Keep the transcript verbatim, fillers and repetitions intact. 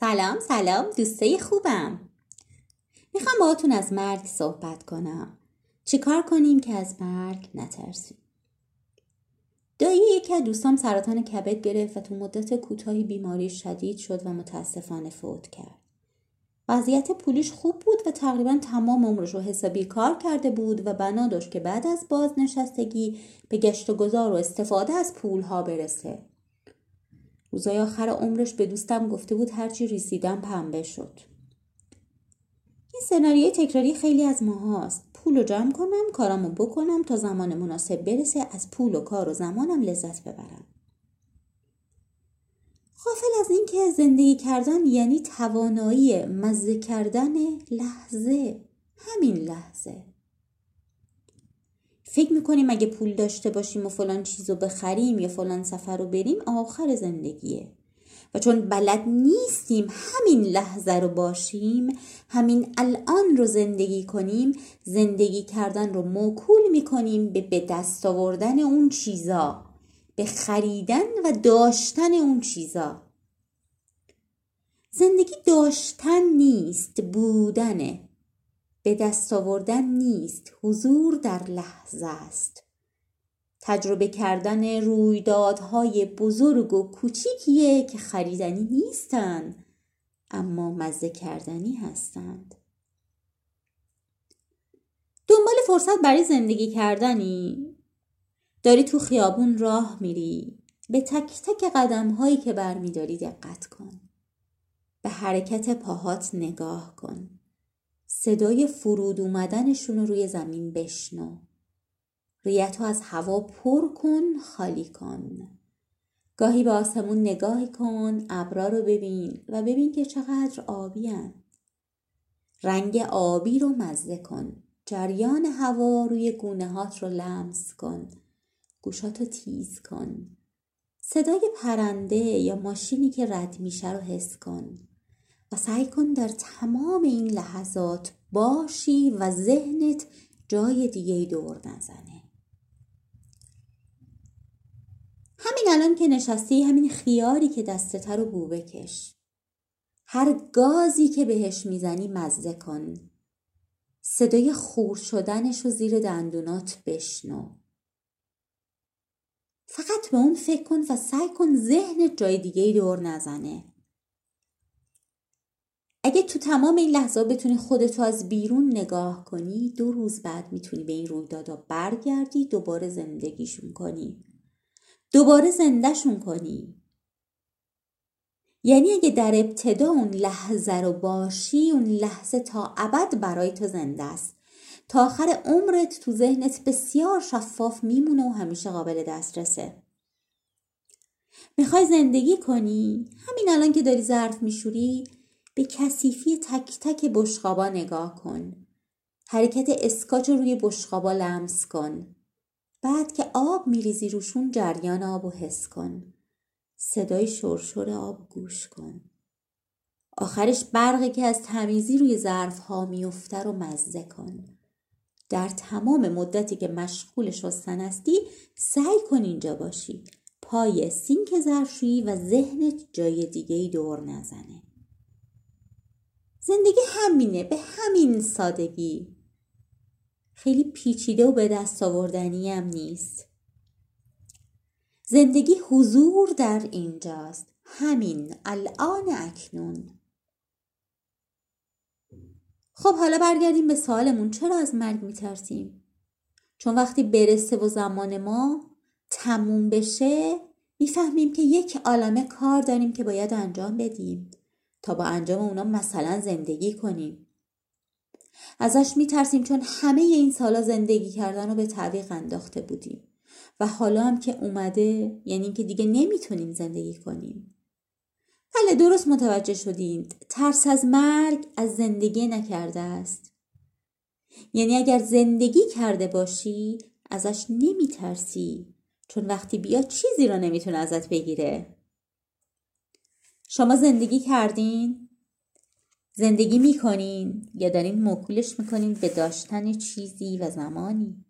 سلام سلام دوستای خوبم. میخوام باهاتون از مرگ صحبت کنم. چیکار کنیم که از مرگ نترسیم؟ دایی یکی از دوستام سرطان کبد گرفت و تو مدت کوتاهی بیماری شدید شد و متاسفانه فوت کرد. وضعیت پولیش خوب بود و تقریبا تمام عمرش رو حسابی کار کرده بود و بنا داشت که بعد از بازنشستگی به گشت و گذار و استفاده از پولها برسه. روزای آخر عمرش به دوستم گفته بود هرچی ریسیدم پنبه شد. این سناریوی تکراری خیلی از ماهاست. پولو جمع کنم، کارامو بکنم تا زمان مناسب برسه، از پول و کار و زمانم لذت ببرم. غافل از این که زندگی کردن یعنی توانایی مزه کردن لحظه، همین لحظه. فکر میکنیم اگه پول داشته باشیم و فلان چیزو بخریم یا فلان سفر رو بریم آخر زندگیه و چون بلد نیستیم همین لحظه رو باشیم، همین الان رو زندگی کنیم، زندگی کردن رو موکول میکنیم به به دست آوردن اون چیزا، به خریدن و داشتن اون چیزا. زندگی داشتن نیست، بودنه. به دست آوردن نیست، حضور در لحظه است. تجربه کردن رویدادهای بزرگ و کوچیکیه که خریدنی نیستن اما مزه کردنی هستند. دنبال فرصت برای زندگی کردنی؟ داری تو خیابون راه میری، به تک تک قدم هایی که برمی داری دقت کن، به حرکت پاهات نگاه کن، صدای فرود اومدنشون رو روی زمین بشنو. ریتو از هوا پر کن، خالی کن. گاهی به آسمون نگاه کن، ابرا رو ببین و ببین که چقدر آبی هن. رنگ آبی رو مزه کن. جریان هوا روی گونه‌هات رو لمس کن. گوشات رو تیز کن. صدای پرنده یا ماشینی که رد میشه رو حس کن. و سعی کن در تمام این لحظات باشی و ذهنت جای دیگه‌ای دور نزنه. همین الان که نشستی، همین خیاری که دستت رو بو بکش. هر گازی که بهش میزنی مزه کن. صدای خور شدنش رو زیر دندونات بشنو. فقط به اون فکر کن و سعی کن ذهنت جای دیگه‌ای دور نزنه. اگه تو تمام این لحظه بتونی خودتو از بیرون نگاه کنی، دو روز بعد میتونی به این رویدادا برگردی، دوباره زندگیشون کنی، دوباره زندهشون کنی. یعنی اگه در ابتدا اون لحظه رو باشی، اون لحظه تا ابد برای تو زنده است، تا آخر عمرت تو ذهنت بسیار شفاف میمونه و همیشه قابل دسترسه. میخوای زندگی کنی؟ همین الان که داری ظرف میشوری، به کثیفی تک تک بشقابا نگاه کن. حرکت اسکاچ روی بشقابا لمس کن. بعد که آب میریزی روشون، جریان آب رو حس کن. صدای شرشر آب گوش کن. آخرش برقی که از تمیزی روی ظرف ها میفته رو مزه کن. در تمام مدتی که مشغول شستن هستی، سعی کن اینجا باشی. پای سینک ظرفشویی و ذهنت جای دیگه‌ای دور نزنه. زندگی همینه، به همین سادگی. خیلی پیچیده و به دست آوردنی هم نیست. زندگی حضور در اینجاست، همین الان اکنون. خب حالا برگردیم به سوالمون، چرا از مرگ میترسیم؟ چون وقتی برسه و زمان ما تموم بشه، میفهمیم که یک عالمه کار داریم که باید انجام بدیم تا با انجام اونا مثلا زندگی کنیم. ازش میترسیم چون همه این سالا زندگی کردن رو به تعویق انداخته بودیم و حالا هم که اومده، یعنی این که دیگه نمیتونیم زندگی کنیم. بله، درست متوجه شدید. ترس از مرگ از زندگی نکرده است. یعنی اگر زندگی کرده باشی ازش نمیترسی، چون وقتی بیاد چیزی رو نمیتونه ازت بگیره. شما زندگی کردین؟ زندگی میکنین یا دارین موکولش میکنین به داشتن چیزی و زمانی؟